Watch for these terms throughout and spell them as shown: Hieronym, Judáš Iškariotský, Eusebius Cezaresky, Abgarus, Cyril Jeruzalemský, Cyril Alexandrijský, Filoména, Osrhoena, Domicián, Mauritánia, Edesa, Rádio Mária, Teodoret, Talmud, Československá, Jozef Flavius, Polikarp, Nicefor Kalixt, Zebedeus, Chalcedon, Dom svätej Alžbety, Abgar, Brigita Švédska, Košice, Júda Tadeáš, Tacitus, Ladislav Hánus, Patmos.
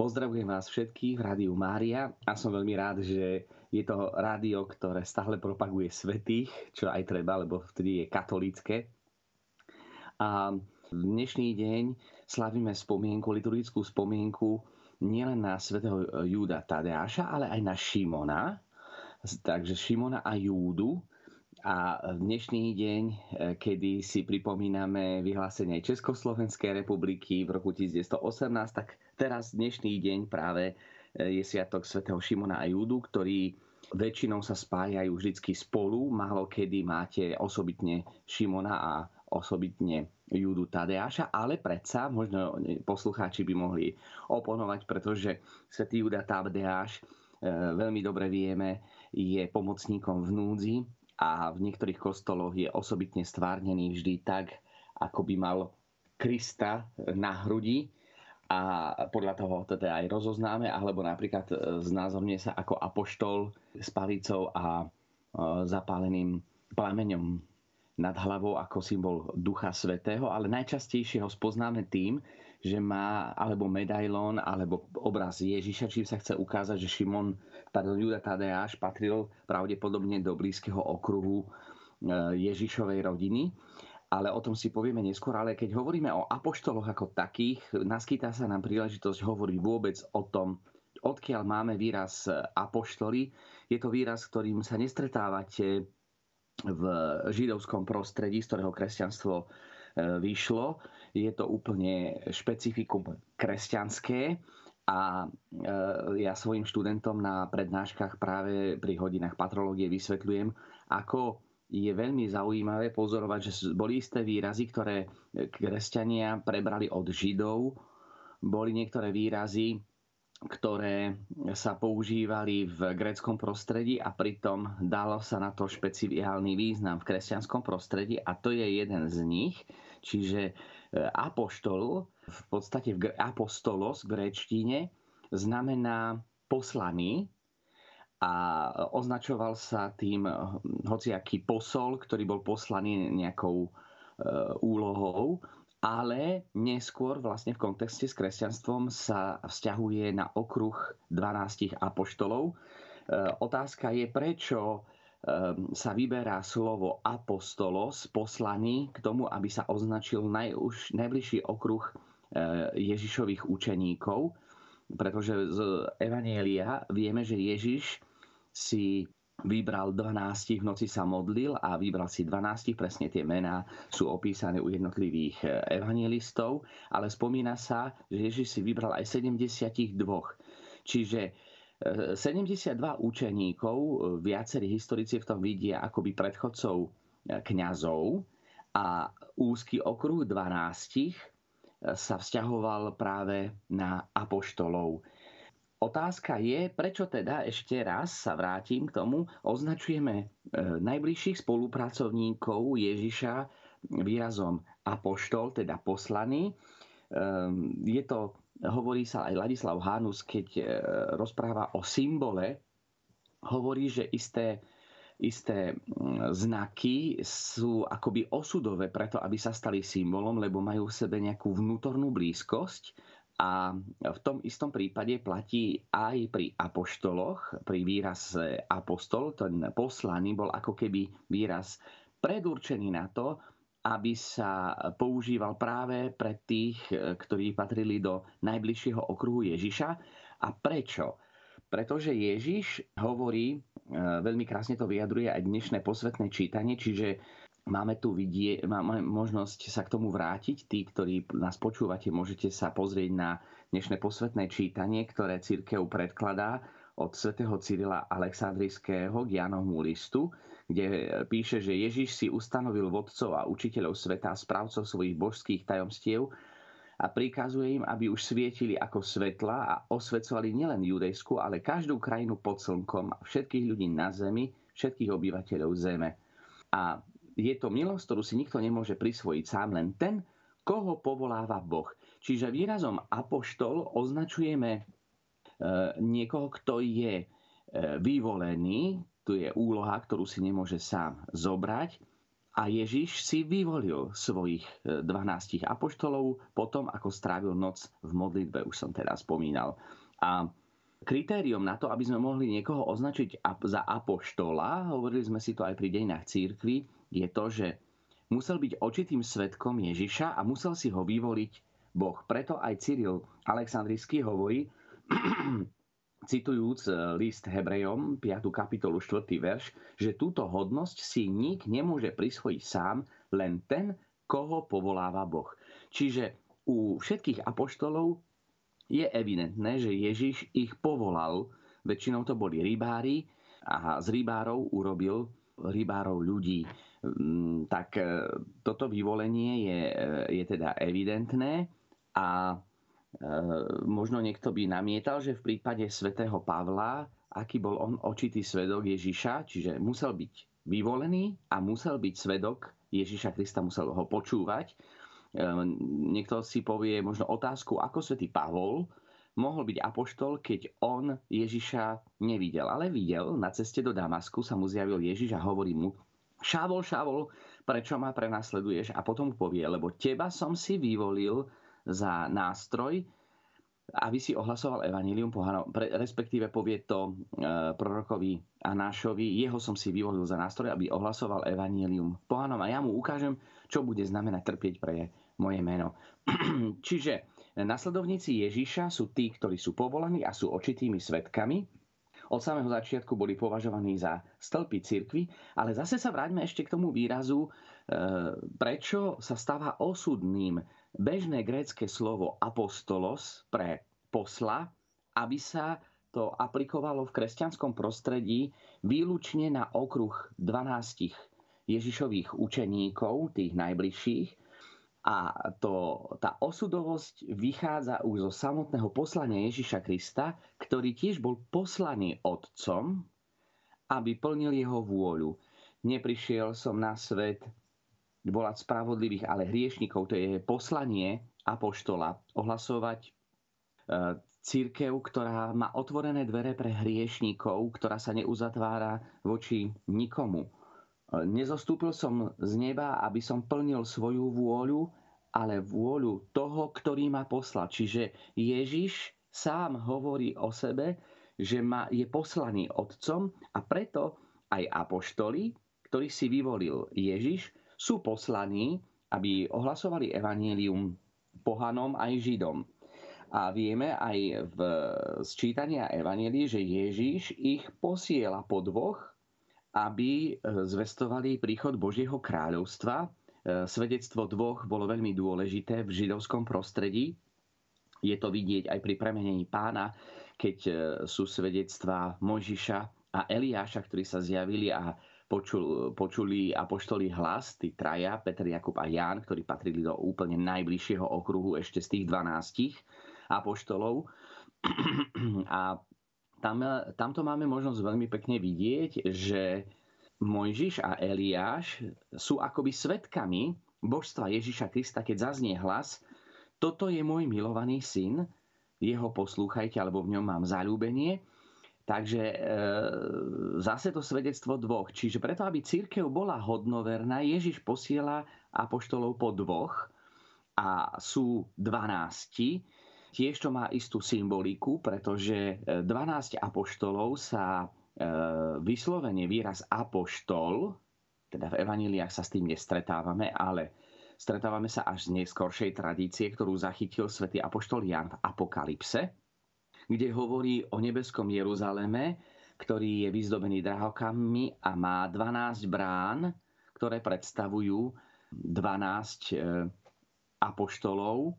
Pozdravujem vás všetkých v Rádiu Mária a som veľmi rád, že je to rádio, ktoré stále propaguje svätých, čo aj treba, lebo vtedy je katolícke. A dnešný deň slavíme spomienku, liturgickú spomienku nielen na svätého Júda Tadeáša, ale aj na Šimona. Takže Šimona a Júdu. A dnešný deň, kedy si pripomíname vyhlásenie Československej republiky v roku 1918, tak teraz dnešný deň práve je sviatok svätého Šimona a Júdu, ktorí väčšinou sa spájajú vždycky spolu. Málo kedy máte osobitne Šimona a osobitne Júdu Tadeáša, ale predsa možno poslucháči by mohli oponovať, pretože svätý Júda Tadeáš, veľmi dobre vieme, je pomocníkom v núdzi. A v niektorých kostoloch je osobitne stvárnený vždy tak, ako by mal Krista na hrudi. A podľa toho teda aj rozoznáme, alebo napríklad znázorne sa ako apoštol s palicou a zapáleným plameňom nad hlavou ako symbol Ducha Svätého. Ale najčastejšie ho spoznáme tým, že má alebo medailón, alebo obraz Ježiša, čím sa chce ukázať, že Júda Tadeáš patril pravdepodobne do blízkeho okruhu Ježišovej rodiny. Ale o tom si povieme neskôr. Ale keď hovoríme o apoštoloch ako takých, naskytá sa nám príležitosť hovoriť vôbec o tom, odkiaľ máme výraz apoštoli. Je to výraz, ktorým sa nestretávate v židovskom prostredí, z ktorého kresťanstvo vyšlo. Je to úplne špecifikum kresťanské a ja svojim študentom na prednáškach práve pri hodinách patrológie vysvetľujem, ako je veľmi zaujímavé pozorovať, že boli isté výrazy, ktoré kresťania prebrali od židov. Boli niektoré výrazy, ktoré sa používali v gréckom prostredí a pritom dalo sa na to špeciálny význam v kresťanskom prostredí a to je jeden z nich. Čiže apoštol, v podstate apostolos v gréčtine, znamená poslaný a označoval sa tým hociaký posol, ktorý bol poslaný nejakou úlohou. Ale neskôr vlastne v kontexte s kresťanstvom sa vzťahuje na okruh 12 apoštolov. Otázka je, prečo sa vyberá slovo apostolos, poslaný, k tomu, aby sa označil najbližší okruh Ježišových učeníkov. Pretože z Evanjelia vieme, že Ježiš si vybral 12, v noci sa modlil a vybral si 12, presne tie mená sú opísané u jednotlivých evanjelistov, ale spomína sa, že Ježiš si vybral aj 72. Čiže 72 učeníkov, viacerí historici v tom vidia akoby predchodcov kňazov a úzky okruh 12 sa vzťahoval práve na apoštolov. Otázka je, prečo teda ešte raz sa vrátim k tomu, označujeme najbližších spolupracovníkov Ježiša výrazom apoštol, teda poslaný. Je to, hovorí sa aj Ladislav Hánus, keď rozpráva o symbole, hovorí, že isté znaky sú akoby osudové preto, aby sa stali symbolom, lebo majú v sebe nejakú vnútornú blízkosť. A v tom istom prípade platí aj pri apoštoloch, pri výraz apostol, ten poslaný bol ako keby výraz predurčený na to, aby sa používal práve pre tých, ktorí patrili do najbližšieho okruhu Ježiša. A prečo? Pretože Ježiš hovorí, veľmi krásne to vyjadruje aj dnešné posvetné čítanie, čiže máme možnosť sa k tomu vrátiť. Tí, ktorí nás počúvate, môžete sa pozrieť na dnešné posvetné čítanie, ktoré cirkev predkladá od svätého Cyrila Alexandrijského k Jánovmu listu, kde píše, že Ježiš si ustanovil vodcov a učiteľov sveta, správcov svojich božských tajomstiev a prikazuje im, aby už svietili ako svetla a osvecovali nielen judejskú, ale každú krajinu pod slnkom a všetkých ľudí na zemi, všetkých obyvateľov zeme. A je to milosť, ktorú si nikto nemôže prisvojiť sám, len ten, koho povoláva Boh. Čiže výrazom apoštol označujeme niekoho, kto je vyvolený, tu je úloha, ktorú si nemôže sám zobrať A Ježiš si vyvolil svojich 12 apoštolov potom, ako strávil noc v modlitbe, už som teda spomínal. A kritérium na to, aby sme mohli niekoho označiť za apoštola, hovorili sme si to aj pri dejinách cirkvi, je to, že musel byť očitým svedkom Ježiša a musel si ho vyvoliť Boh. Preto aj Cyril Alexandrijský hovorí, citujúc list Hebrejom, 5. kapitolu, 4. verš, že túto hodnosť si nik nemôže prisvojiť sám, len ten, koho povoláva Boh. Čiže u všetkých apoštolov je evidentné, že Ježiš ich povolal. Väčšinou to boli rybári a z rybárov urobil rybárov ľudí. Tak toto vyvolenie je teda evidentné a možno niekto by namietal, že v prípade svätého Pavla, aký bol on očitý svedok Ježiša, čiže musel byť vyvolený a musel byť svedok Ježiša Krista, musel ho počúvať. Niekto si povie možno otázku, ako svätý Pavol mohol byť apoštol, keď on Ježiša nevidel. Ale videl, na ceste do Damasku sa mu zjavil Ježiš a hovorí mu: Šavol, Šavol, prečo ma prenasleduješ? A potom povie: lebo teba som si vyvolil za nástroj, aby si ohlasoval evanjelium pohanom. Respektíve povie to prorokovi Anášovi: jeho som si vyvolil za nástroj, aby ohlasoval evanjelium pohanom a ja mu ukážem, čo bude znamenať trpieť pre moje meno. Čiže nasledovníci Ježiša sú tí, ktorí sú povolaní a sú očitými svedkami. Od samého začiatku boli považovaní za stĺpy cirkvi, ale zase sa vráťme ešte k tomu výrazu, prečo sa stáva osudným bežné grécke slovo apostolos pre posla, aby sa to aplikovalo v kresťanskom prostredí výlučne na okruh 12 Ježišových učeníkov, tých najbližších. A tá osudovosť vychádza už zo samotného poslania Ježiša Krista, ktorý tiež bol poslaný Otcom, aby plnil jeho vôľu. Neprišiel som na svet volať spravodlivých, ale hriešnikov. To je poslanie apoštola. Ohlasovať cirkev, ktorá má otvorené dvere pre hriešnikov, ktorá sa neuzatvára voči nikomu. Nezostúpil som z neba, aby som plnil svoju vôľu, ale vôľu toho, ktorý ma poslal. Čiže Ježiš sám hovorí o sebe, že je poslaný Otcom, a preto aj apoštoli, ktorých si vyvolil Ježiš, sú poslaní, aby ohlasovali evanjelium pohanom aj Židom. A vieme aj z čítania evanjelií, že Ježiš ich posiela po dvoch, aby zvestovali príchod Božieho kráľovstva. Svedectvo dvoch bolo veľmi dôležité v židovskom prostredí. Je to vidieť aj pri premenení Pána, keď sú svedectvá Mojžiša a Eliáša, ktorí sa zjavili a počuli apoštoli hlas, tí traja, Peter, Jakub a Ján, ktorí patrili do úplne najbližšieho okruhu ešte z tých 12 apoštolov. A tamto máme možnosť veľmi pekne vidieť, že Mojžiš a Eliáš sú akoby svedkami božstva Ježiša Krista, keď zaznie hlas: toto je môj milovaný syn, jeho poslúchajte, alebo v ňom mám zaľúbenie. Takže zase to svedectvo dvoch. Čiže preto, aby cirkev bola hodnoverná, Ježiš posiela apoštolov po dvoch a sú 12. Tiež to má istú symboliku, pretože 12 apoštolov sa vyslovene výraz apoštol, teda v evanjeliách sa s tým nestretávame, ale stretávame sa až z neskoršej tradície, ktorú zachytil svätý apoštol Ján v Apokalypse, kde hovorí o nebeskom Jeruzaleme, ktorý je vyzdobený drahokami a má 12 brán, ktoré predstavujú 12 apoštolov.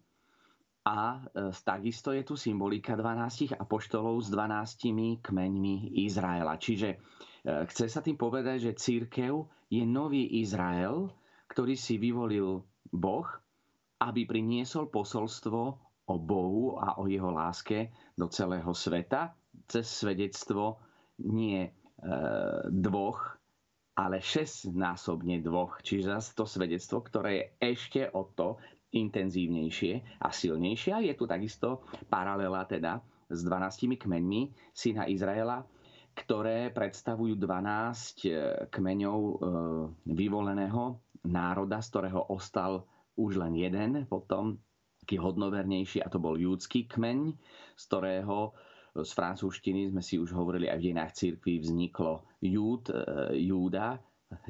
A takisto je tu symbolika 12 apoštolov s 12 kmeňmi Izraela. Čiže chce sa tým povedať, že cirkev je nový Izrael, ktorý si vyvolil Boh, aby priniesol posolstvo o Bohu a o jeho láske do celého sveta cez svedectvo nie dvoch, ale 6-násobne dvoch. Čiže zase to svedectvo, ktoré je ešte o to intenzívnejšie a silnejšie. A je tu takisto paralela teda s 12 kmeňmi syna Izraela, ktoré predstavujú 12 kmeňov vyvoleného národa, z ktorého ostal už len jeden, potom taký hodnovernejší, a to bol júdsky kmeň, z ktorého z francúzštiny, sme si už hovorili aj v dejinách cirkvi, vzniklo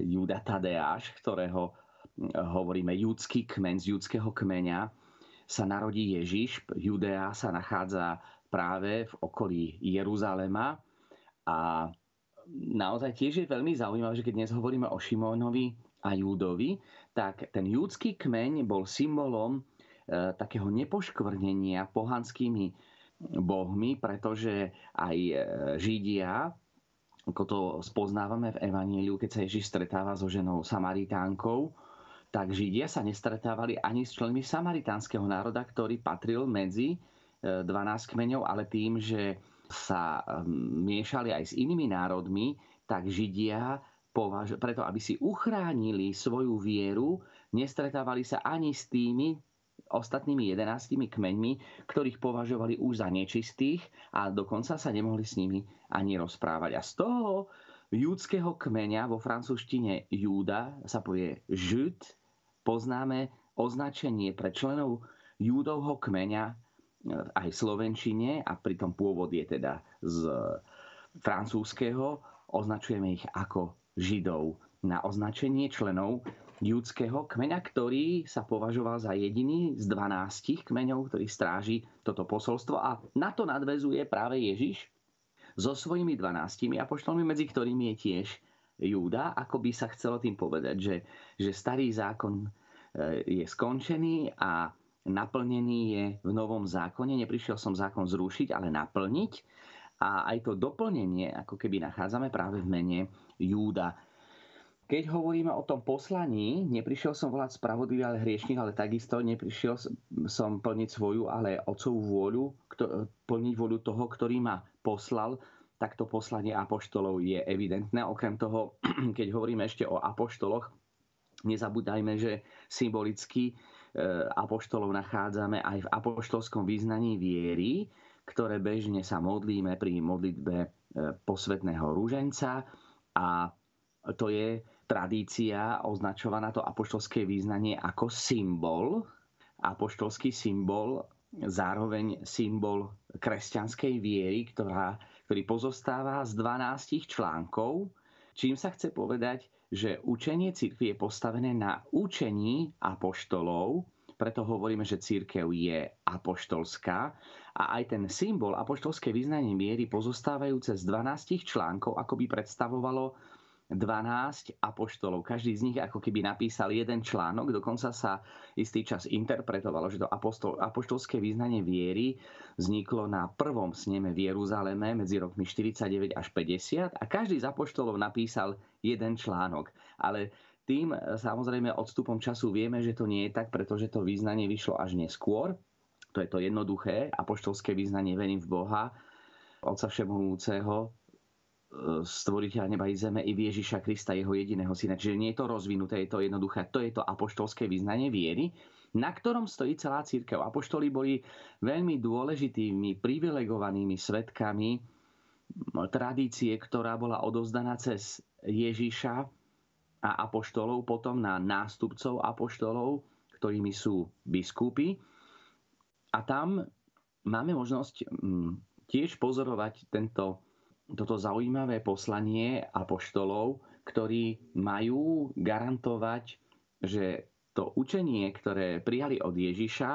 Júda Tadeáš, ktorého hovoríme júdsky kmeň. Z júdského kmeňa sa narodí Ježiš. Judea sa nachádza práve v okolí Jeruzalema a naozaj tiež je veľmi zaujímavé, že keď dnes hovoríme o Šimónovi a Júdovi, tak ten júdsky kmeň bol symbolom takého nepoškvrnenia pohanskými bohmi, pretože aj Židia, ako to spoznávame v evaníliu, keď sa Ježiš stretáva so ženou Samaritánkou, tak Židia sa nestretávali ani s členmi samaritánskeho národa, ktorý patril medzi 12 kmeňov, ale tým, že sa miešali aj s inými národmi, tak Židia preto, aby si uchránili svoju vieru, nestretávali sa ani s tými ostatnými 11 kmeňmi, ktorých považovali už za nečistých a dokonca sa nemohli s nimi ani rozprávať. A z toho júdského kmeňa, vo francúzštine Júda sa povie Žid, poznáme označenie pre členov Júdovho kmeňa aj v slovenčine, a pritom pôvod je teda z francúzského, označujeme ich ako Židov. Na označenie členov júdského kmeňa, ktorý sa považoval za jediný z 12 kmeňov, ktorý stráži toto posolstvo, a na to nadväzuje práve Ježiš so svojimi 12 apoštolmi, medzi ktorými je tiež Júda, ako by sa chcelo tým povedať, že starý zákon je skončený a naplnený je v novom zákone. Neprišiel som zákon zrušiť, ale naplniť, a aj to doplnenie ako keby nachádzame práve v mene Júda. Keď hovoríme o tom poslaní, neprišiel som volať spravodlivých, ale hriešných, ale takisto neprišiel som plniť svoju, ale otcovú vôľu, plniť vôľu toho, ktorý ma poslal, tak to poslanie apoštolov je evidentné. Okrem toho, keď hovoríme ešte o apoštoloch, nezabúdajme, že symbolicky apoštolov nachádzame aj v apoštolskom vyznaní viery, ktoré bežne sa modlíme pri modlitbe posvätného ruženca, a to je tradícia označovaná to apoštolské význanie ako symbol, apoštolský symbol, zároveň symbol kresťanskej viery, ktorý pozostáva z 12 článkov, čím sa chce povedať, že učenie cirkvi je postavené na učení apoštolov, preto hovoríme, že cirkev je apoštolská, a aj ten symbol apoštolské význanie viery pozostávajúce z 12 článkov akoby predstavovalo 12 apoštolov. Každý z nich ako keby napísal jeden článok, dokonca sa istý čas interpretovalo, že to apoštolské vyznanie viery vzniklo na prvom sneme v Jeruzaleme medzi rokmi 49 až 50 a každý z apoštolov napísal jeden článok. Ale tým samozrejme odstupom času vieme, že to nie je tak, pretože to vyznanie vyšlo až neskôr. To je to jednoduché apoštolské vyznanie: verím v Boha, Otca všemohúceho, Stvoriteľa neba i zeme, i v Ježiša Krista, jeho jediného syna. Čiže nie je to rozvinuté, je to jednoduché. To je to apoštolské vyznanie viery, na ktorom stojí celá cirkev. Apoštoli boli veľmi dôležitými, privilegovanými svedkami tradície, ktorá bola odovzdaná cez Ježiša a apoštolov potom na nástupcov apoštolov, ktorými sú biskupy. A tam máme možnosť tiež pozorovať toto zaujímavé poslanie apoštolov, ktorí majú garantovať, že to učenie, ktoré prijali od Ježiša,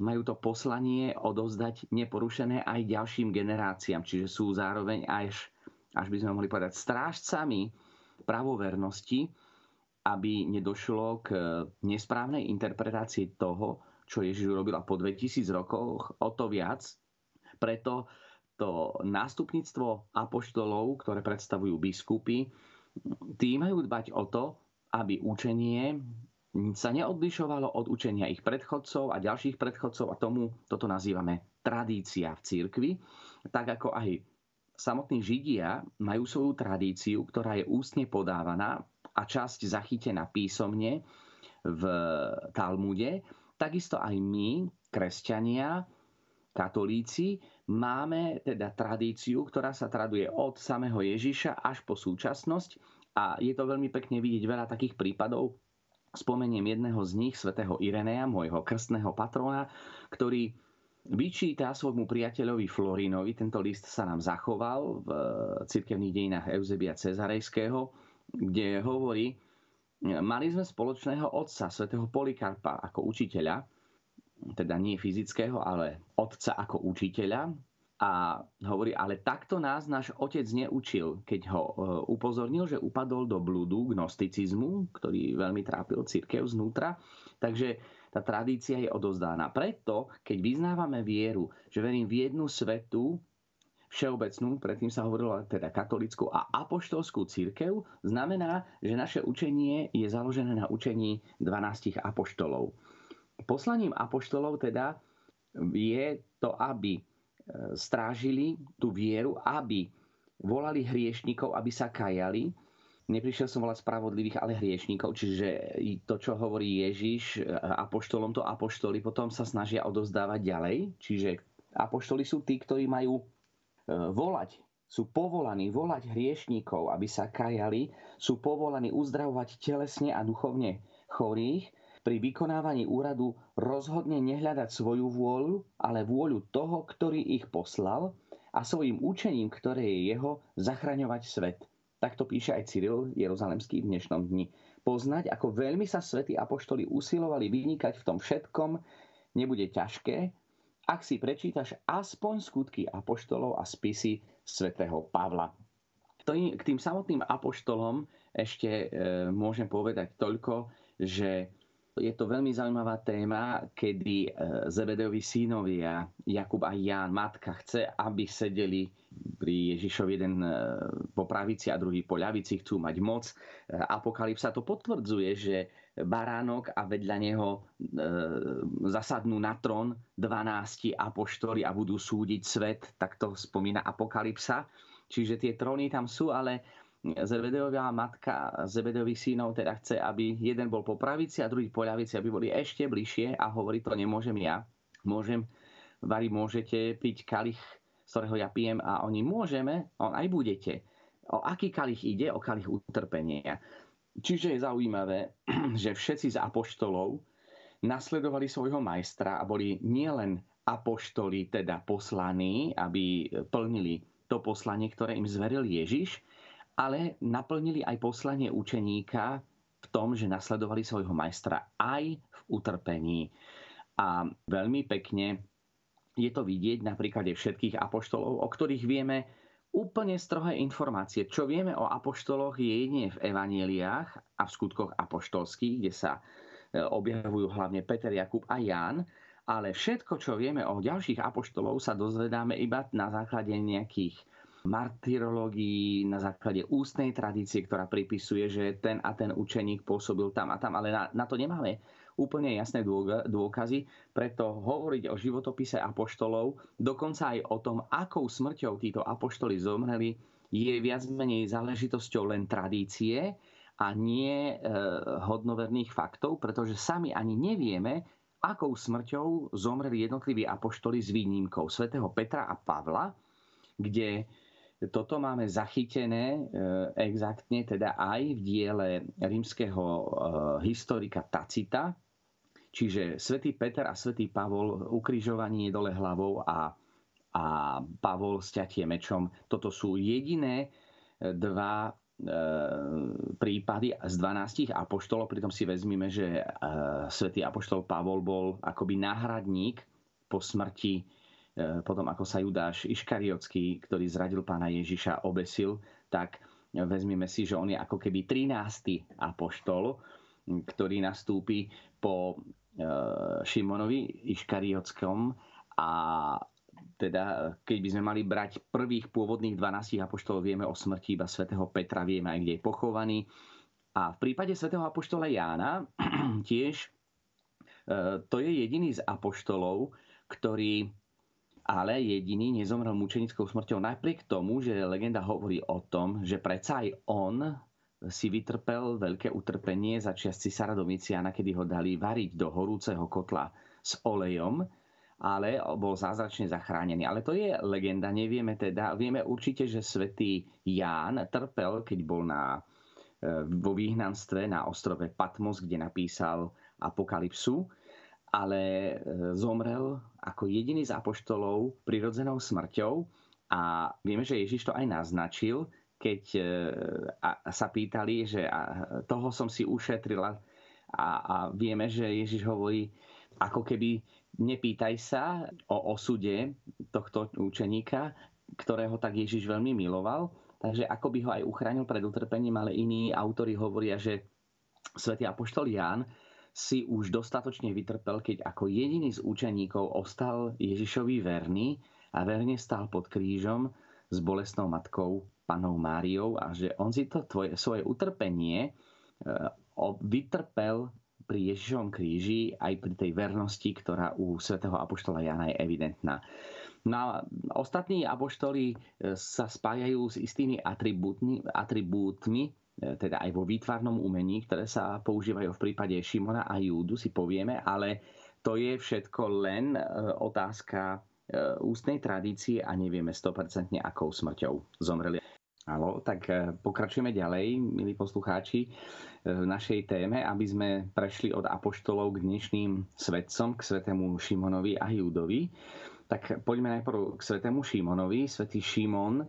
majú to poslanie odovzdať neporušené aj ďalším generáciám. Čiže sú zároveň až by sme mohli povedať, strážcami pravovernosti, aby nedošlo k nesprávnej interpretácii toho, čo Ježiš urobil, po 2000 rokoch o to viac. Preto to nástupníctvo apoštolov, ktoré predstavujú biskupy, tí majú dbať o to, aby učenie sa neodlišovalo od učenia ich predchodcov a ďalších predchodcov, a toto nazývame tradícia v cirkvi. Tak ako aj samotní Židia majú svoju tradíciu, ktorá je ústne podávaná a časť zachytená písomne v Talmude, takisto aj my, kresťania, katolíci, máme teda tradíciu, ktorá sa traduje od samého Ježiša až po súčasnosť, a je to veľmi pekne vidieť veľa takých prípadov, spomeniem jedného z nich, svätého Irenéa, môjho krstného patrona, ktorý vyčíta svojmu priateľovi Florinovi, tento list sa nám zachoval v cirkevných dejinách Eusebia Cezarejského, kde hovorí: mali sme spoločného otca, svätého Polikarpa, ako učiteľa, teda nie fyzického, ale otca ako učiteľa. A hovorí, ale takto nás náš otec neučil, keď ho upozornil, že upadol do blúdu gnosticizmu, ktorý veľmi trápil cirkev znútra. Takže tá tradícia je odovzdaná. Preto, keď vyznávame vieru, že verím v jednu svätú, všeobecnú, predtým sa hovorilo teda katolícku a apoštolskú cirkev, znamená, že naše učenie je založené na učení 12 apoštolov. Poslaním apoštolov teda je to, aby strážili tú vieru, aby volali hriešnikov, aby sa kajali. Neprišiel som volať spravodlivých, ale hriešnikov. Čiže to, čo hovorí Ježiš apoštolom, to apoštoli potom sa snažia odovzdávať ďalej. Čiže apoštoli sú tí, ktorí majú volať, sú povolaní volať hriešnikov, aby sa kajali, sú povolaní uzdravovať telesne a duchovne chorých, pri vykonávaní úradu rozhodne nehľadať svoju vôľu, ale vôľu toho, ktorý ich poslal, a svojim učením, ktoré je jeho, zachraňovať svet. Takto píše aj Cyril Jeruzalemský v dnešnom dni. Poznať, ako veľmi sa svätí apoštoli usilovali vynikať v tom všetkom, nebude ťažké, ak si prečítaš aspoň skutky apoštolov a spisy svätého Pavla. K tým samotným apoštolom ešte môžem povedať toľko, že je to veľmi zaujímavá téma, kedy Zebedeovi synovia, Jakub a Ján, matka chce, aby sedeli pri Ježišovi, jeden po pravici a druhý po ľavici, chcú mať moc. Apokalypsa to potvrdzuje, že baránok a vedľa neho zasadnú na trón 12 apoštoli a budú súdiť svet, tak to spomína Apokalypsa. Čiže tie tróny tam sú, ale Zebedeová matka Zebedeových synov teda chce, aby jeden bol po pravici a druhý po ľavici, aby boli ešte bližšie, a hovorí, to nemôžem ja. Môžem, vari môžete piť kalich, z ktorého ja pijem, a oni môžeme, on aj budete. O aký kalich ide? O kalich utrpenia. Čiže je zaujímavé, že všetci z apoštolov nasledovali svojho majstra a boli nielen apoštoli, teda poslaní, aby plnili to poslanie, ktoré im zveril Ježiš, ale naplnili aj poslanie učeníka v tom, že nasledovali svojho majstra aj v utrpení. A veľmi pekne je to vidieť na príklade všetkých apoštolov, o ktorých vieme úplne strohé informácie. Čo vieme o apoštoloch je jedine v evanjeliách a v skutkoch apoštolských, kde sa objavujú hlavne Peter, Jakub a Ján, ale všetko, čo vieme o ďalších apoštolov, sa dozvedáme iba na základe nejakých martyrológií, na základe ústnej tradície, ktorá pripisuje, že ten a ten učeník pôsobil tam a tam, ale na to nemáme úplne jasné dôkazy, preto hovoriť o životopise apoštolov, dokonca aj o tom, akou smrťou títo apoštoli zomreli, je viac menej záležitosťou len tradície a nie hodnoverných faktov, pretože sami ani nevieme, akou smrťou zomreli jednotliví apoštoli s výnimkou svätého Petra a Pavla, kde toto máme zachytené exaktne teda aj v diele rímskeho historika Tacita. Čiže svätý Peter a svätý Pavol ukrižovanie dole hlavou a Pavol sťatie mečom. Toto sú jediné dva prípady z 12 apoštolov. Pritom si vezmime, že svätý apoštol Pavol bol akoby náhradník po smrti, potom ako sa Judáš Iškariotský, ktorý zradil pána Ježiša, obesil, tak vezmime si, že on je ako keby 13. apoštol, ktorý nastúpi po Šimonovi Iškariotskom. A teda, keď by sme mali brať prvých pôvodných 12 apoštolov, vieme o smrti iba svätého Petra, vieme aj, kde je pochovaný. A v prípade svätého apoštola Jána tiež to je jediný z apoštolov, ktorý ale jediný nezomrel mučenickou smrťou, napriek tomu, že legenda hovorí o tom, že predsa aj on si vytrpel veľké utrpenie za čias cisára Domiciana, kedy ho dali variť do horúceho kotla s olejom, ale bol zázračne zachránený. Ale to je legenda, nevieme teda. Vieme určite, že svätý Ján trpel, keď bol na vo výhnanstve na ostrove Patmos, kde napísal Apokalypsu, ale zomrel ako jediný z apoštolov prirodzenou smrťou. A vieme, že Ježiš to aj naznačil, keď sa pýtali, že toho som si ušetrila. A vieme, že Ježiš hovorí, ako keby nepýtaj sa o osude tohto učeníka, ktorého tak Ježiš veľmi miloval. Takže ako by ho aj uchránil pred utrpením, ale iní autori hovoria, že svätý apoštol Ján si už dostatočne vytrpel, keď ako jediný z učeníkov ostal Ježišovi verný a verne stál pod krížom s bolestnou matkou Pannou Máriou, a že on si to svoje utrpenie vytrpel pri Ježišovom kríži aj pri tej vernosti, ktorá u svätého apoštola Jána je evidentná. No, ostatní apoštoli sa spájajú s istými atribútmi, teda aj vo výtvarnom umení, ktoré sa používajú v prípade Šimona a Júdu, si povieme, ale to je všetko len otázka ústnej tradície a nevieme 100% akou smrťou zomreli. Áno, tak pokračujeme ďalej, milí poslucháči, v našej téme, aby sme prešli od apoštolov k dnešným svetcom, k svätému Šimonovi a Júdovi. Tak poďme najprv k svätému Šimonovi. Svätý Šimon,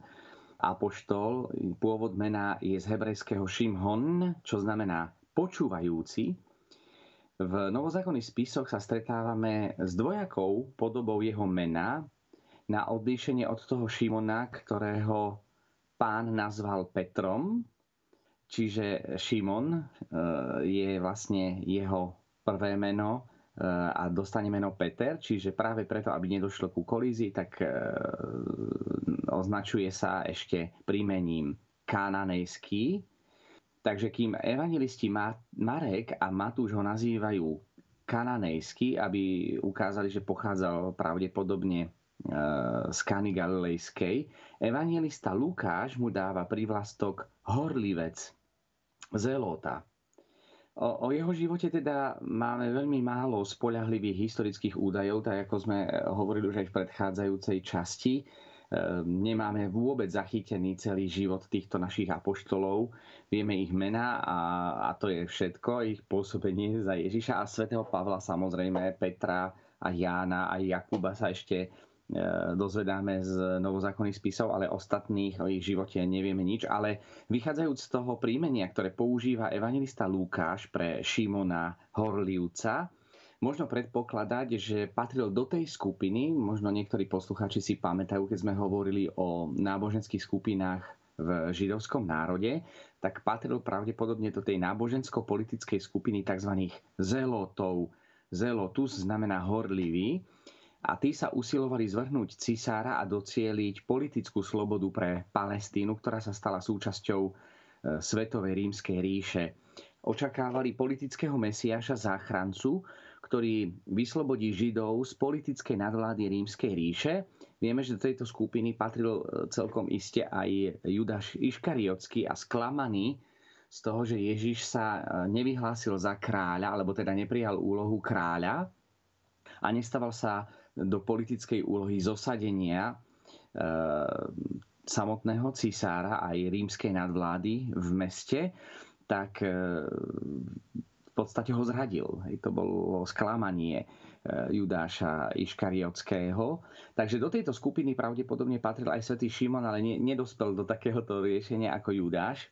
apoštol, pôvod mena je z hebrejského Šimhon, čo znamená počúvajúci. V novozákonných spisoch sa stretávame s dvojakou podobou jeho mena na odlíšenie od toho Šimona, ktorého Pán nazval Petrom, čiže Šimon je vlastne jeho prvé meno, a dostane meno Peter, čiže práve preto, aby nedošlo ku kolízii, tak označuje sa ešte prímením kananejský. Takže kým evangelisti Marek a Matúš ho nazývajú kananejský, aby ukázali, že pochádzal pravdepodobne z Kany Galilejskej, evangelista Lukáš mu dáva prívlastok horlivec, zelota. O jeho živote teda máme veľmi málo spoľahlivých historických údajov, tak ako sme hovorili už aj v predchádzajúcej časti. Nemáme vôbec zachytený celý život týchto našich apoštolov. Vieme ich mená a to je všetko, ich pôsobenie za Ježiša a svätého Pavla, samozrejme, Petra a Jána a Jakuba sa ešte dozvedáme z novozákonných spisov, ale ostatných o ich živote nevieme nič. Ale vychádzajúc z toho príjmenia, ktoré používa evangelista Lukáš pre Šimona horlivca, možno predpokladať, že patril do tej skupiny, možno niektorí poslucháči si pamätajú, keď sme hovorili o náboženských skupinách v židovskom národe, tak patril pravdepodobne do tej nábožensko-politickej skupiny tzv. Zelotov. Zelotus znamená horlivý. A tí sa usilovali zvrhnúť cisára a docieliť politickú slobodu pre Palestínu, ktorá sa stala súčasťou Svetovej rímskej ríše. Očakávali politického mesiáša záchrancu, ktorý vyslobodí Židov z politickej nadvlády rímskej ríše. Vieme, že do tejto skupiny patril celkom iste aj Judáš Iškariotský a sklamaný z toho, že Ježiš sa nevyhlásil za kráľa, alebo teda neprijal úlohu kráľa a nestával sa do politickej úlohy zosadenia samotného cisára aj rímskej nadvlády v meste, tak v podstate ho zradil. To bolo sklamanie Judáša Iškariotského. Takže do tejto skupiny pravdepodobne patril aj svätý Šimon, ale nedospel do takéhoto riešenia ako Judáš.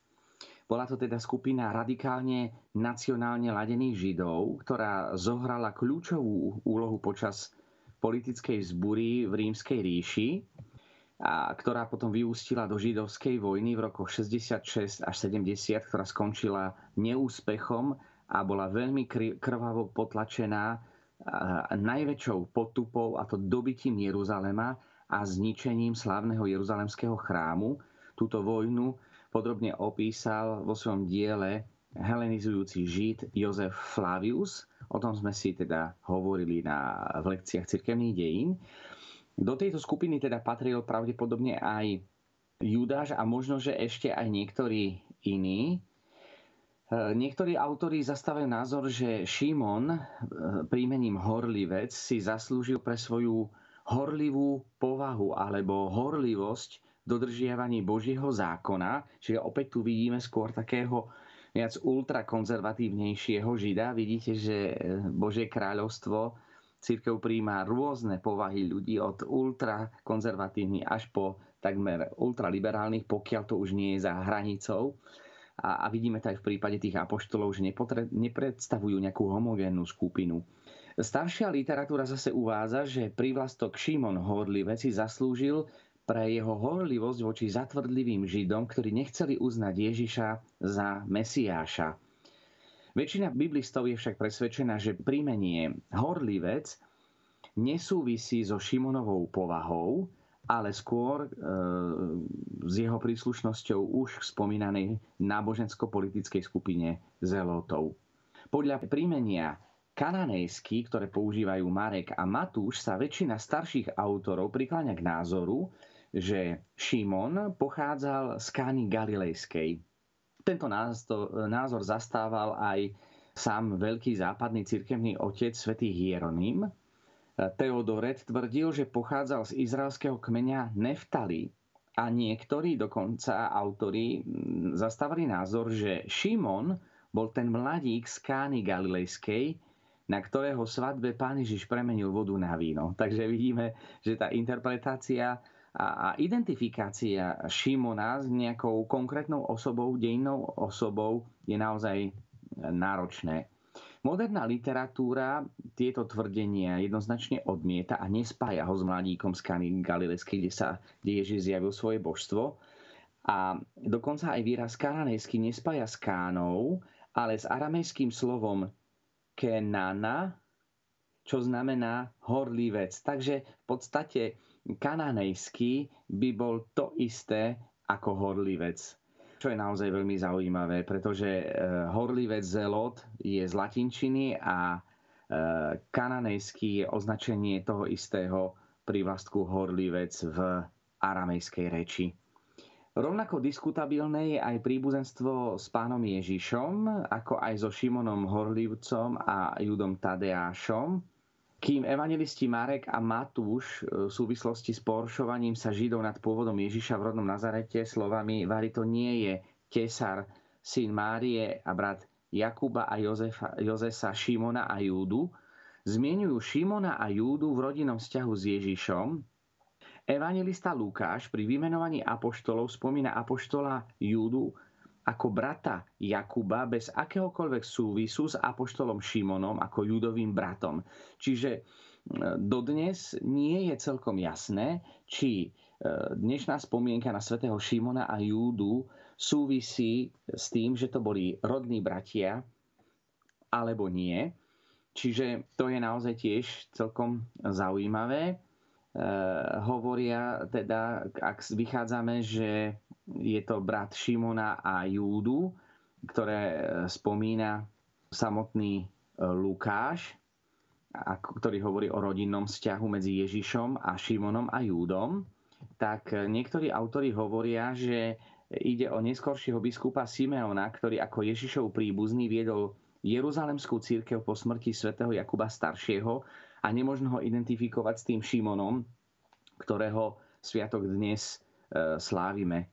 Bola to teda skupina radikálne nacionálne ladených Židov, ktorá zohrala kľúčovú úlohu počas politickej vzbúry v Rímskej ríši, a ktorá potom vyústila do židovskej vojny v rokoch 66 až 70, ktorá skončila neúspechom a bola veľmi krvavo potlačená najväčšou potupou, a to dobytím Jeruzalema a zničením slávneho jeruzalemského chrámu. Túto vojnu podrobne opísal vo svojom diele helenizujúci Žid Jozef Flavius. O tom sme si teda hovorili v lekciách cirkevných dejín. Do tejto skupiny teda patril pravdepodobne aj Judáš a možno, že ešte aj niektorí iní. Niektorí autori zastávajú názor, že Šimon príjmením horlivec si zaslúžil pre svoju horlivú povahu alebo horlivosť v dodržiavaní Božieho zákona. Čiže opäť tu vidíme skôr takého viac ultrakonzervatívnejšieho žida. Vidíte, že Božie kráľovstvo cirkev prijíma rôzne povahy ľudí od ultrakonzervatívnych až po takmer ultraliberálnych, pokiaľ to už nie je za hranicou. A vidíme to aj v prípade tých apoštolov, že nepredstavujú nejakú homogénnu skupinu. Staršia literatúra zase uvádza, že prívlastok Šimon horlivec si zaslúžil pre jeho horlivosť voči zatvrdlivým Židom, ktorí nechceli uznať Ježiša za Mesiáša. Väčšina biblistov je však presvedčená, že príjmenie horlivec nesúvisí so Šimonovou povahou, ale skôr s jeho príslušnosťou už k spomínanej nábožensko-politickej skupine zelotov. Podľa príjmenia kananejsky, ktoré používajú Marek a Matúš, sa väčšina starších autorov prikláňa k názoru, že Šimon pochádzal z Kány Galilejskej. Tento názor zastával aj sám veľký západný cirkevný otec svätý Hieronym. Teodoret tvrdil, že pochádzal z izraelského kmeňa Neftali a niektorí dokonca autori zastávali názor, že Šimon bol ten mladík z Kány Galilejskej, na ktorého svadbe Pán Ježiš premenil vodu na víno. Takže vidíme, že tá interpretácia a identifikácia Šimona s nejakou konkrétnou osobou, dejinnou osobou je naozaj náročné. Moderná literatúra tieto tvrdenia jednoznačne odmieta a nespája ho s mladíkom z Kány Galilejskej, kde Ježiš zjavil svoje božstvo. A dokonca aj výraz kananejský nespája s Kánou, ale s aramejským slovom Kenana, čo znamená horlivec. Takže v podstate kananejský by bol to isté ako horlivec. Čo je naozaj veľmi zaujímavé, pretože horlivec zelot je z latinčiny a kananejský je označenie toho istého prívlastku horlivec v aramejskej reči. Rovnako diskutabilné je aj príbuzenstvo s Pánom Ježišom, ako aj so Šimonom Horlivcom a Judom Tadeášom, kým evangelisti Marek a Matúš v súvislosti s poršovaním sa Židov nad pôvodom Ježiša v rodnom Nazarete slovami "Vari to nie je Tesar, syn Márie a brat Jakuba a Jozesa, Šimona a Júdu", zmienujú Šimona a Júdu v rodinnom vzťahu s Ježišom. Evangelista Lukáš pri vymenovaní apoštolov spomína apoštola Júdu ako brata Jakuba bez akéhokoľvek súvisu s apoštolom Šimonom ako Judovým bratom. Čiže dodnes nie je celkom jasné, či dnešná spomienka na svätého Šimona a Júdu súvisí s tým, že to boli rodní bratia, alebo nie. Čiže to je naozaj tiež celkom zaujímavé. Hovoria teda, ak vychádzame, že je to brat Šimona a Júdu, ktoré spomína samotný Lukáš, ktorý hovorí o rodinnom vzťahu medzi Ježišom a Šimonom a Júdom, tak niektorí autori hovoria, že ide o neskoršieho biskupa Simeona, ktorý ako Ježišov príbuzný viedol Jeruzalemskú cirkev po smrti svätého Jakuba staršieho, a nemožno ho identifikovať s tým Šimonom, ktorého sviatok dnes slávime.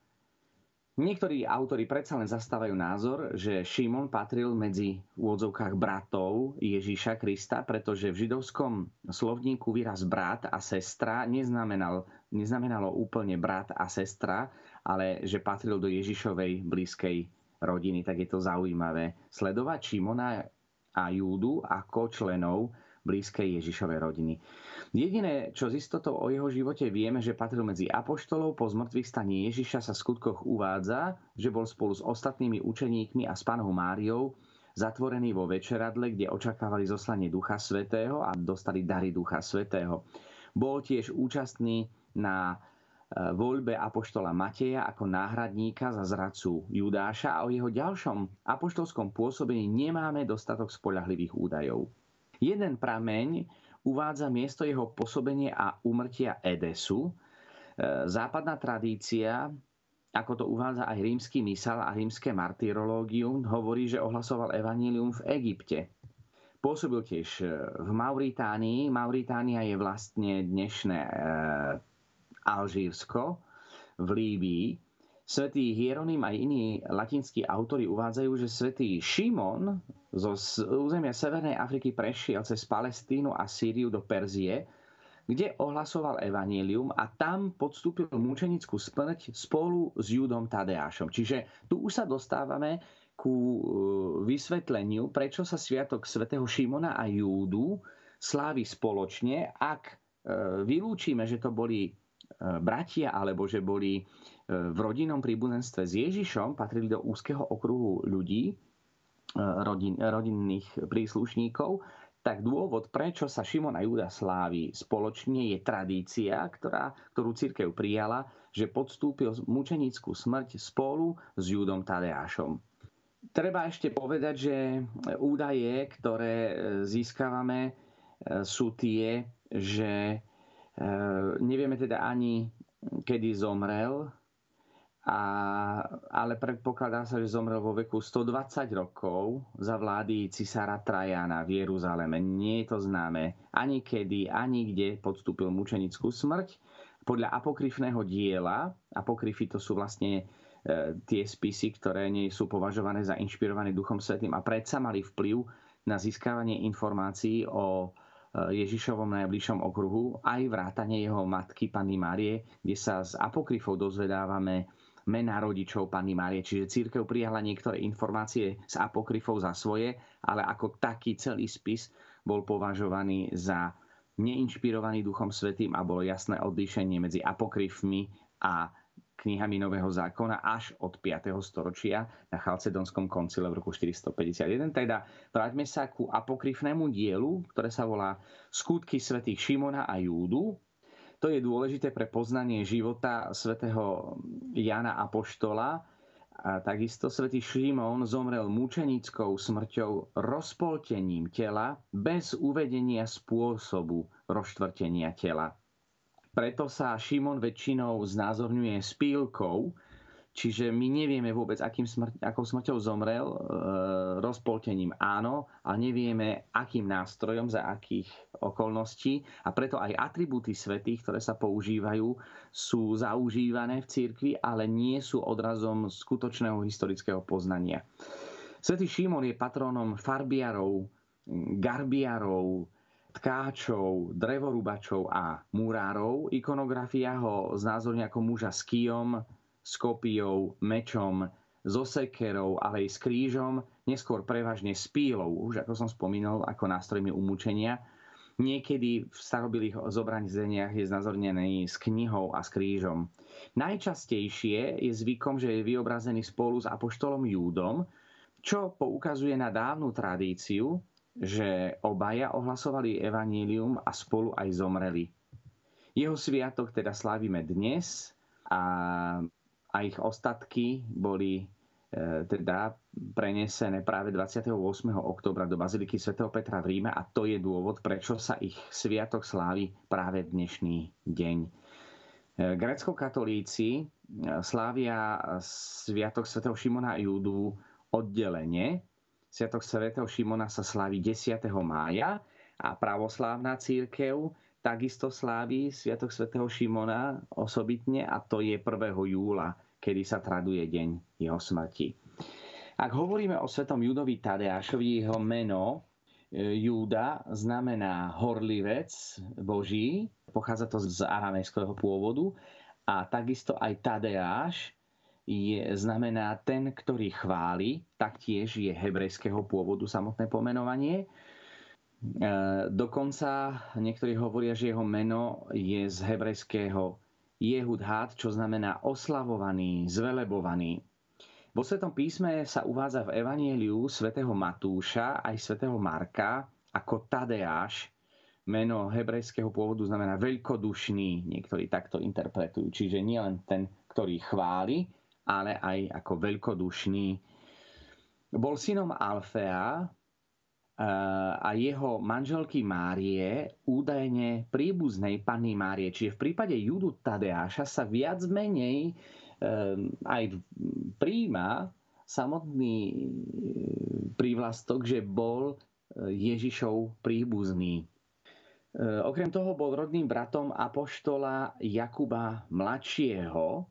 Niektorí autori predsa len zastávajú názor, že Šimon patril medzi v úvodzovkách bratov Ježíša Krista, pretože v židovskom slovníku výraz brat a sestra neznamenalo úplne brat a sestra, ale že patril do Ježišovej blízkej rodiny. Tak je to zaujímavé sledovať Šimona a Júdu ako členov blízkej Ježišovej rodiny. Jediné, čo z istotou o jeho živote vieme, že patril medzi apoštolov, po zmŕtvychvstaní Ježiša sa v skutkoch uvádza, že bol spolu s ostatnými učeníkmi a s Pannou Máriou zatvorený vo večeradle, kde očakávali zoslanie Ducha Svätého a dostali dary Ducha Svätého. Bol tiež účastný na voľbe apoštola Mateja ako náhradníka za zradcu Judáša a o jeho ďalšom apoštolskom pôsobení nemáme dostatok spoľahlivých údajov. Jeden prameň uvádza miesto jeho pôsobenia a úmrtia Edesu. Západná tradícia, ako to uvádza aj rímsky misál a rímske martyrológium, hovorí, že ohlasoval evanjelium v Egypte. Pôsobil tiež v Mauritánii. Mauritánia je vlastne dnešné Alžírsko v Líbii. Svätý Hieronym a iní latinskí autori uvádzajú, že svätý Šimon zo územia Severnej Afriky prešiel cez Palestínu a Sýriu do Perzie, kde ohlasoval evanjelium a tam podstúpil mučenickú smrť spolu s Judom Tadeášom. Čiže tu už sa dostávame ku vysvetleniu, prečo sa sviatok svätého Šimona a Júdu slávi spoločne, ak vylúčime, že to boli bratia alebo že boli v rodinnom príbuzenstve s Ježišom, patrili do úzkeho okruhu ľudí, rodinných príslušníkov, tak dôvod, prečo sa Šimon a Júda slávi spoločne, je tradícia, ktorú cirkev prijala, že podstúpil mučenickú smrť spolu s Júdom Tadeášom. Treba ešte povedať, že údaje, ktoré získavame, sú tie, že nevieme teda ani, kedy zomrel, ale predpokladá sa, že zomrel vo veku 120 rokov za vlády cisára Trajana v Jeruzaleme. Nie je to známe ani kedy, ani kde podstúpil mučenickú smrť. Podľa apokryfného diela, apokryfy to sú vlastne tie spisy, ktoré nie sú považované za inšpirované Duchom Svätým a predsa mali vplyv na získavanie informácií o Ježišovom najbližšom okruhu, aj vrátane jeho matky, Panny Márie, kde sa z apokryfov dozvedávame mená rodičov Panny Márie. Čiže cirkev prijala niektoré informácie z apokryfov za svoje, ale ako taký celý spis bol považovaný za neinšpirovaný Duchom Svätým a bolo jasné odlíšenie medzi apokryfmi a knihami Nového zákona až od 5. storočia na Chalcedonskom koncile v roku 451. Teda vráťme sa ku apokryfnému dielu, ktoré sa volá Skutky svätých Šimona a Júdu. To je dôležité pre poznanie života svätého Jana Apoštola. A takisto svätý Šimon zomrel mučenickou smrťou rozpoltením tela bez uvedenia spôsobu rozštvrtenia tela. Preto sa Šimon väčšinou znázorňuje spílkou, čiže my nevieme vôbec, akou smrťou zomrel, rozpoltením áno, ale nevieme, akým nástrojom, za akých okolností. A preto aj atribúty svätých, ktoré sa používajú, sú zaužívané v cirkvi, ale nie sú odrazom skutočného historického poznania. Svätý Šimon je patrónom farbiarov, garbiarov, tkáčov, drevorubačov a murárov. Ikonografia ho znázorňuje ako muža s kijom, s kopijou, mečom, so sekerou, ale aj s krížom, neskôr prevažne s pílou, už ako som spomínal, ako nástrojmi umúčenia. Niekedy v starobilých zobrazeniach je znázornený s knihou a s krížom. Najčastejšie je zvykom, že je vyobrazený spolu s apoštolom Júdom, čo poukazuje na dávnu tradíciu, že obaja ohlasovali evanjelium a spolu aj zomreli. Jeho sviatok teda slávime dnes a ich ostatky boli teda prenesené práve 28. októbra do Baziliky svätého Petra v Ríme a to je dôvod, prečo sa ich sviatok slávi práve dnešný deň. Gréckokatolíci slávia sviatok svätého Šimona a Júdu oddelenie. Sviatok svätého Šimona sa slávi 10. mája a pravoslávna cirkev takisto slávi sviatok svätého Šimona osobitne a to je 1. júla, kedy sa traduje deň jeho smrti. Ak hovoríme o svätom Júdovi Tadeášovi, jeho meno Júda znamená horlivec Boží, pochádza to z aramejského pôvodu a takisto aj Tadeáš znamená ten, ktorý chváli, taktiež je hebrejského pôvodu samotné pomenovanie. Dokonca niektorí hovoria, že jeho meno je z hebrejského Jehudhát, čo znamená oslavovaný, zvelebovaný. Vo Svätom písme sa uvádza v evanjeliu svätého Matúša aj svätého Marka ako Tadeáš. Meno hebrejského pôvodu znamená veľkodušný, niektorí takto interpretujú. Čiže nie len ten, ktorý chváli, ale aj ako veľkodušný. Bol synom Alfea a jeho manželky Márie, údajne príbuznej Panny Márie. Čiže v prípade Júdu Tadeáša sa viac menej aj prijíma samotný prívlastok, že bol Ježišov príbuzný. Okrem toho bol rodným bratom apoštola Jakuba mladšieho,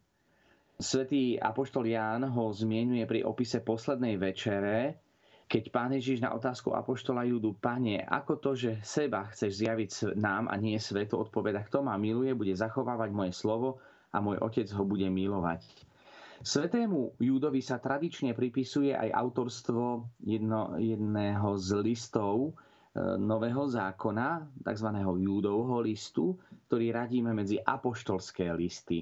Svätý apoštol Ján ho zmienuje pri opise poslednej večere, keď Pán Ježiš na otázku apoštola Júdu: Pane, ako to, že seba chceš zjaviť nám a nie svetu, odpoveda: kto ma miluje, bude zachovávať moje slovo a môj Otec ho bude milovať. Svetému Júdovi sa tradične pripisuje aj autorstvo jedného z listov Nového zákona, tzv. Júdovho listu, ktorý radíme medzi apoštolské listy.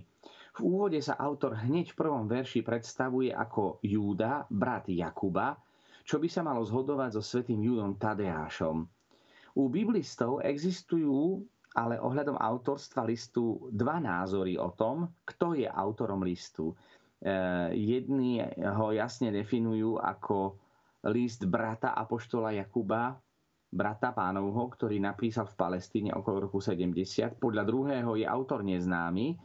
V úvode sa autor hneď v prvom verši predstavuje ako Júda, brat Jakuba, čo by sa malo zhodovať so svätým Júdom Tadeášom. U biblistov existujú ale ohľadom autorstva listu dva názory o tom, kto je autorom listu. Jedni ho jasne definujú ako list brata apoštola Jakuba, brata Pánovho, ktorý napísal v Palestíne okolo roku 70. Podľa druhého je autor neznámy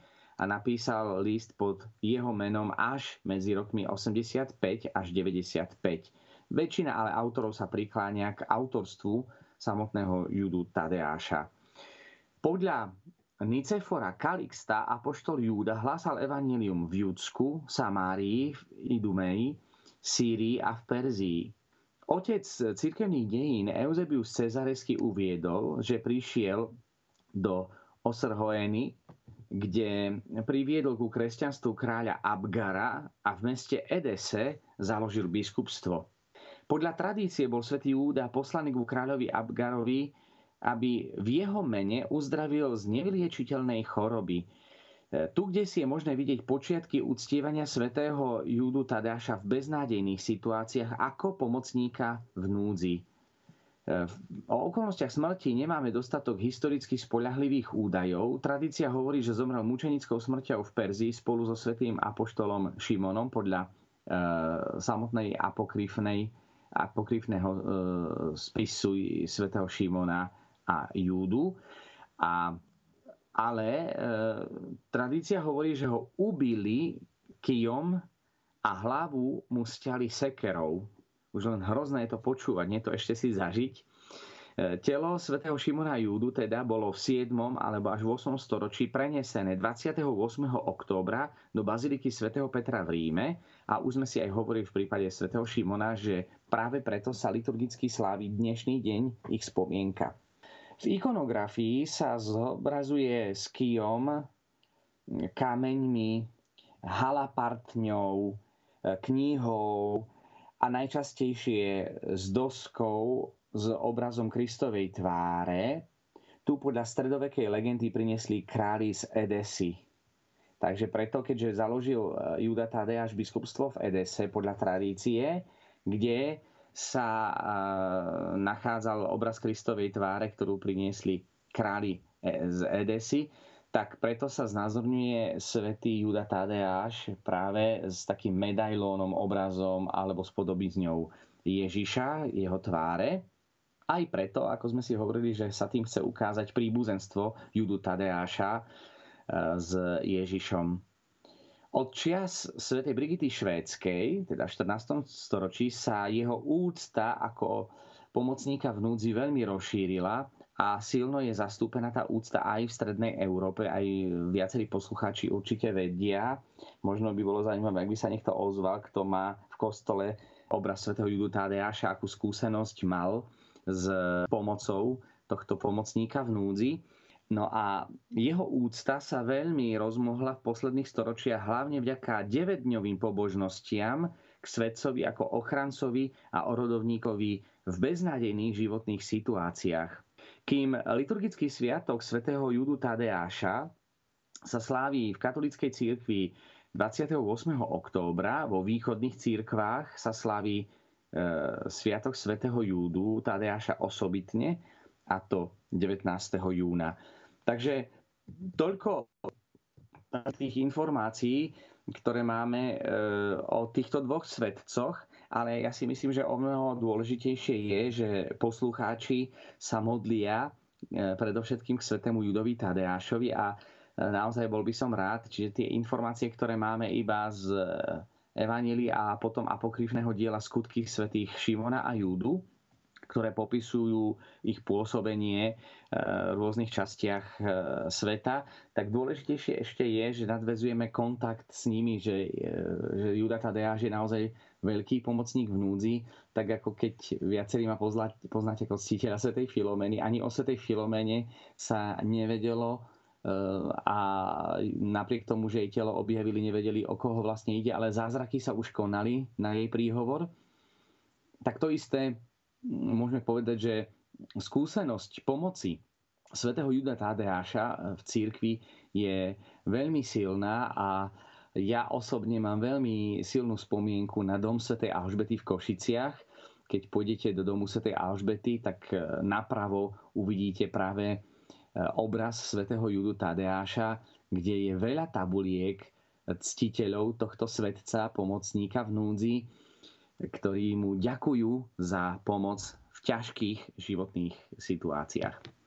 a napísal list pod jeho menom až medzi rokmi 85 až 95. Väčšina ale autorov sa prikláňa k autorstvu samotného Júdu Tadeáša. Podľa Nicefora Kalixta apoštol Júda hlásal evanjelium v Júdsku, Samárii, v Idumei, Sýrii a v Perzii. Otec cirkevných dejín Eusebius Cezaresky uviedol, že prišiel do Osrhoeny, kde priviedol ku kresťanstvu kráľa Abgara a v meste Edese založil biskupstvo. Podľa tradície bol svätý Júda poslaný ku kráľovi Abgarovi, aby v jeho mene uzdravil z nevyliečiteľnej choroby. Tu, kde si je možné vidieť počiatky uctievania svätého Júdu Tadeáša v beznádejných situáciách ako pomocníka v núdzi. O okolnostiach smrti nemáme dostatok historicky spoľahlivých údajov. Tradícia hovorí, že zomrel mučenickou smrťou v Perzii spolu so svätým apoštolom Šimonom podľa samotnej apokryfného spisu svätého Šimona a Júdu. Ale tradícia hovorí, že ho ubili kijom a hlavu mu stiali sekerou. Už len hrozné je to počúvať, nie to ešte si zažiť. Telo svätého Šimona a Júdu teda bolo v 7. alebo až v 8. storočí prenesené 28. októbra do baziliky svätého Petra v Ríme, a už sme si aj hovorili v prípade svätého Šimona, že práve preto sa liturgicky slávi dnešný deň ich spomienka. V ikonografii sa zobrazuje s kijom, kameňmi, halapartňou, knihou a najčastejšie s doskou s obrazom Kristovej tváre. Tu podľa stredovekej legendy priniesli králi z Edesy. Takže preto, keďže založil Júda Tadeáš biskupstvo v Edese podľa tradície, kde sa nachádzal obraz Kristovej tváre, ktorú priniesli králi z Edesy, tak preto sa znázorňuje svätý Júda Tadeáš práve s takým medailónom, obrazom alebo s podobizňou Ježiša, jeho tváre. Aj preto, ako sme si hovorili, že sa tým chce ukázať príbuzenstvo Júdu Tadeáša s Ježišom. Od čias svätej Brigity Švédskej, teda v 14. storočí, sa jeho úcta ako pomocníka v núdzi veľmi rozšírila a silno je zastúpená tá úcta aj v strednej Európe. Aj viacerí poslucháči určite vedia. Možno by bolo zaujímavé, ak by sa niekto ozval, kto má v kostole obraz svätého Júdu Tadeáša, akú skúsenosť mal s pomocou tohto pomocníka v núdzi. No a jeho úcta sa veľmi rozmohla v posledných storočiach, hlavne vďaka 9-dňovým pobožnostiam k svetcovi ako ochrancovi a orodovníkovi v beznádejných životných situáciách. Kým liturgický sviatok svätého Júdu Tadeáša sa sláví v katolíckej cirkvi 28. októbra, vo východných cirkvách sa sláví sviatok svätého Júdu Tadeáša osobitne, a to 19. júna. Takže toľko tých informácií, ktoré máme o týchto dvoch svetcoch, ale ja si myslím, že o mnoho dôležitejšie je, že poslucháči sa modlia predovšetkým k svätému Júdovi Tadeášovi, a naozaj bol by som rád, čiže tie informácie, ktoré máme iba z evanjelia a potom apokryfného diela Skutky svätých Šimona a Júdu, ktoré popisujú ich pôsobenie v rôznych častiach sveta, tak dôležitejšie ešte je, že nadväzujeme kontakt s nimi, že Júda Tadeáš je naozaj veľký pomocník v núdzi, tak ako keď viacerí ma poznáte ako ctiteľa svätej Filomény. Ani o svätej Filoméne sa nevedelo a napriek tomu, že jej telo objavili, nevedeli, o koho vlastne ide, ale zázraky sa už konali na jej príhovor. Tak to isté môžeme povedať, že skúsenosť pomoci svätého Júda Tadeáša v cirkvi je veľmi silná a ja osobne mám veľmi silnú spomienku na Dom svätej Alžbety v Košiciach. Keď pôjdete do Domu svätej Alžbety, tak napravo uvidíte práve obraz svätého Júdu Tadeáša, kde je veľa tabuliek ctiteľov tohto svetca, pomocníka v núdzi, ktorí mu ďakujú za pomoc v ťažkých životných situáciách.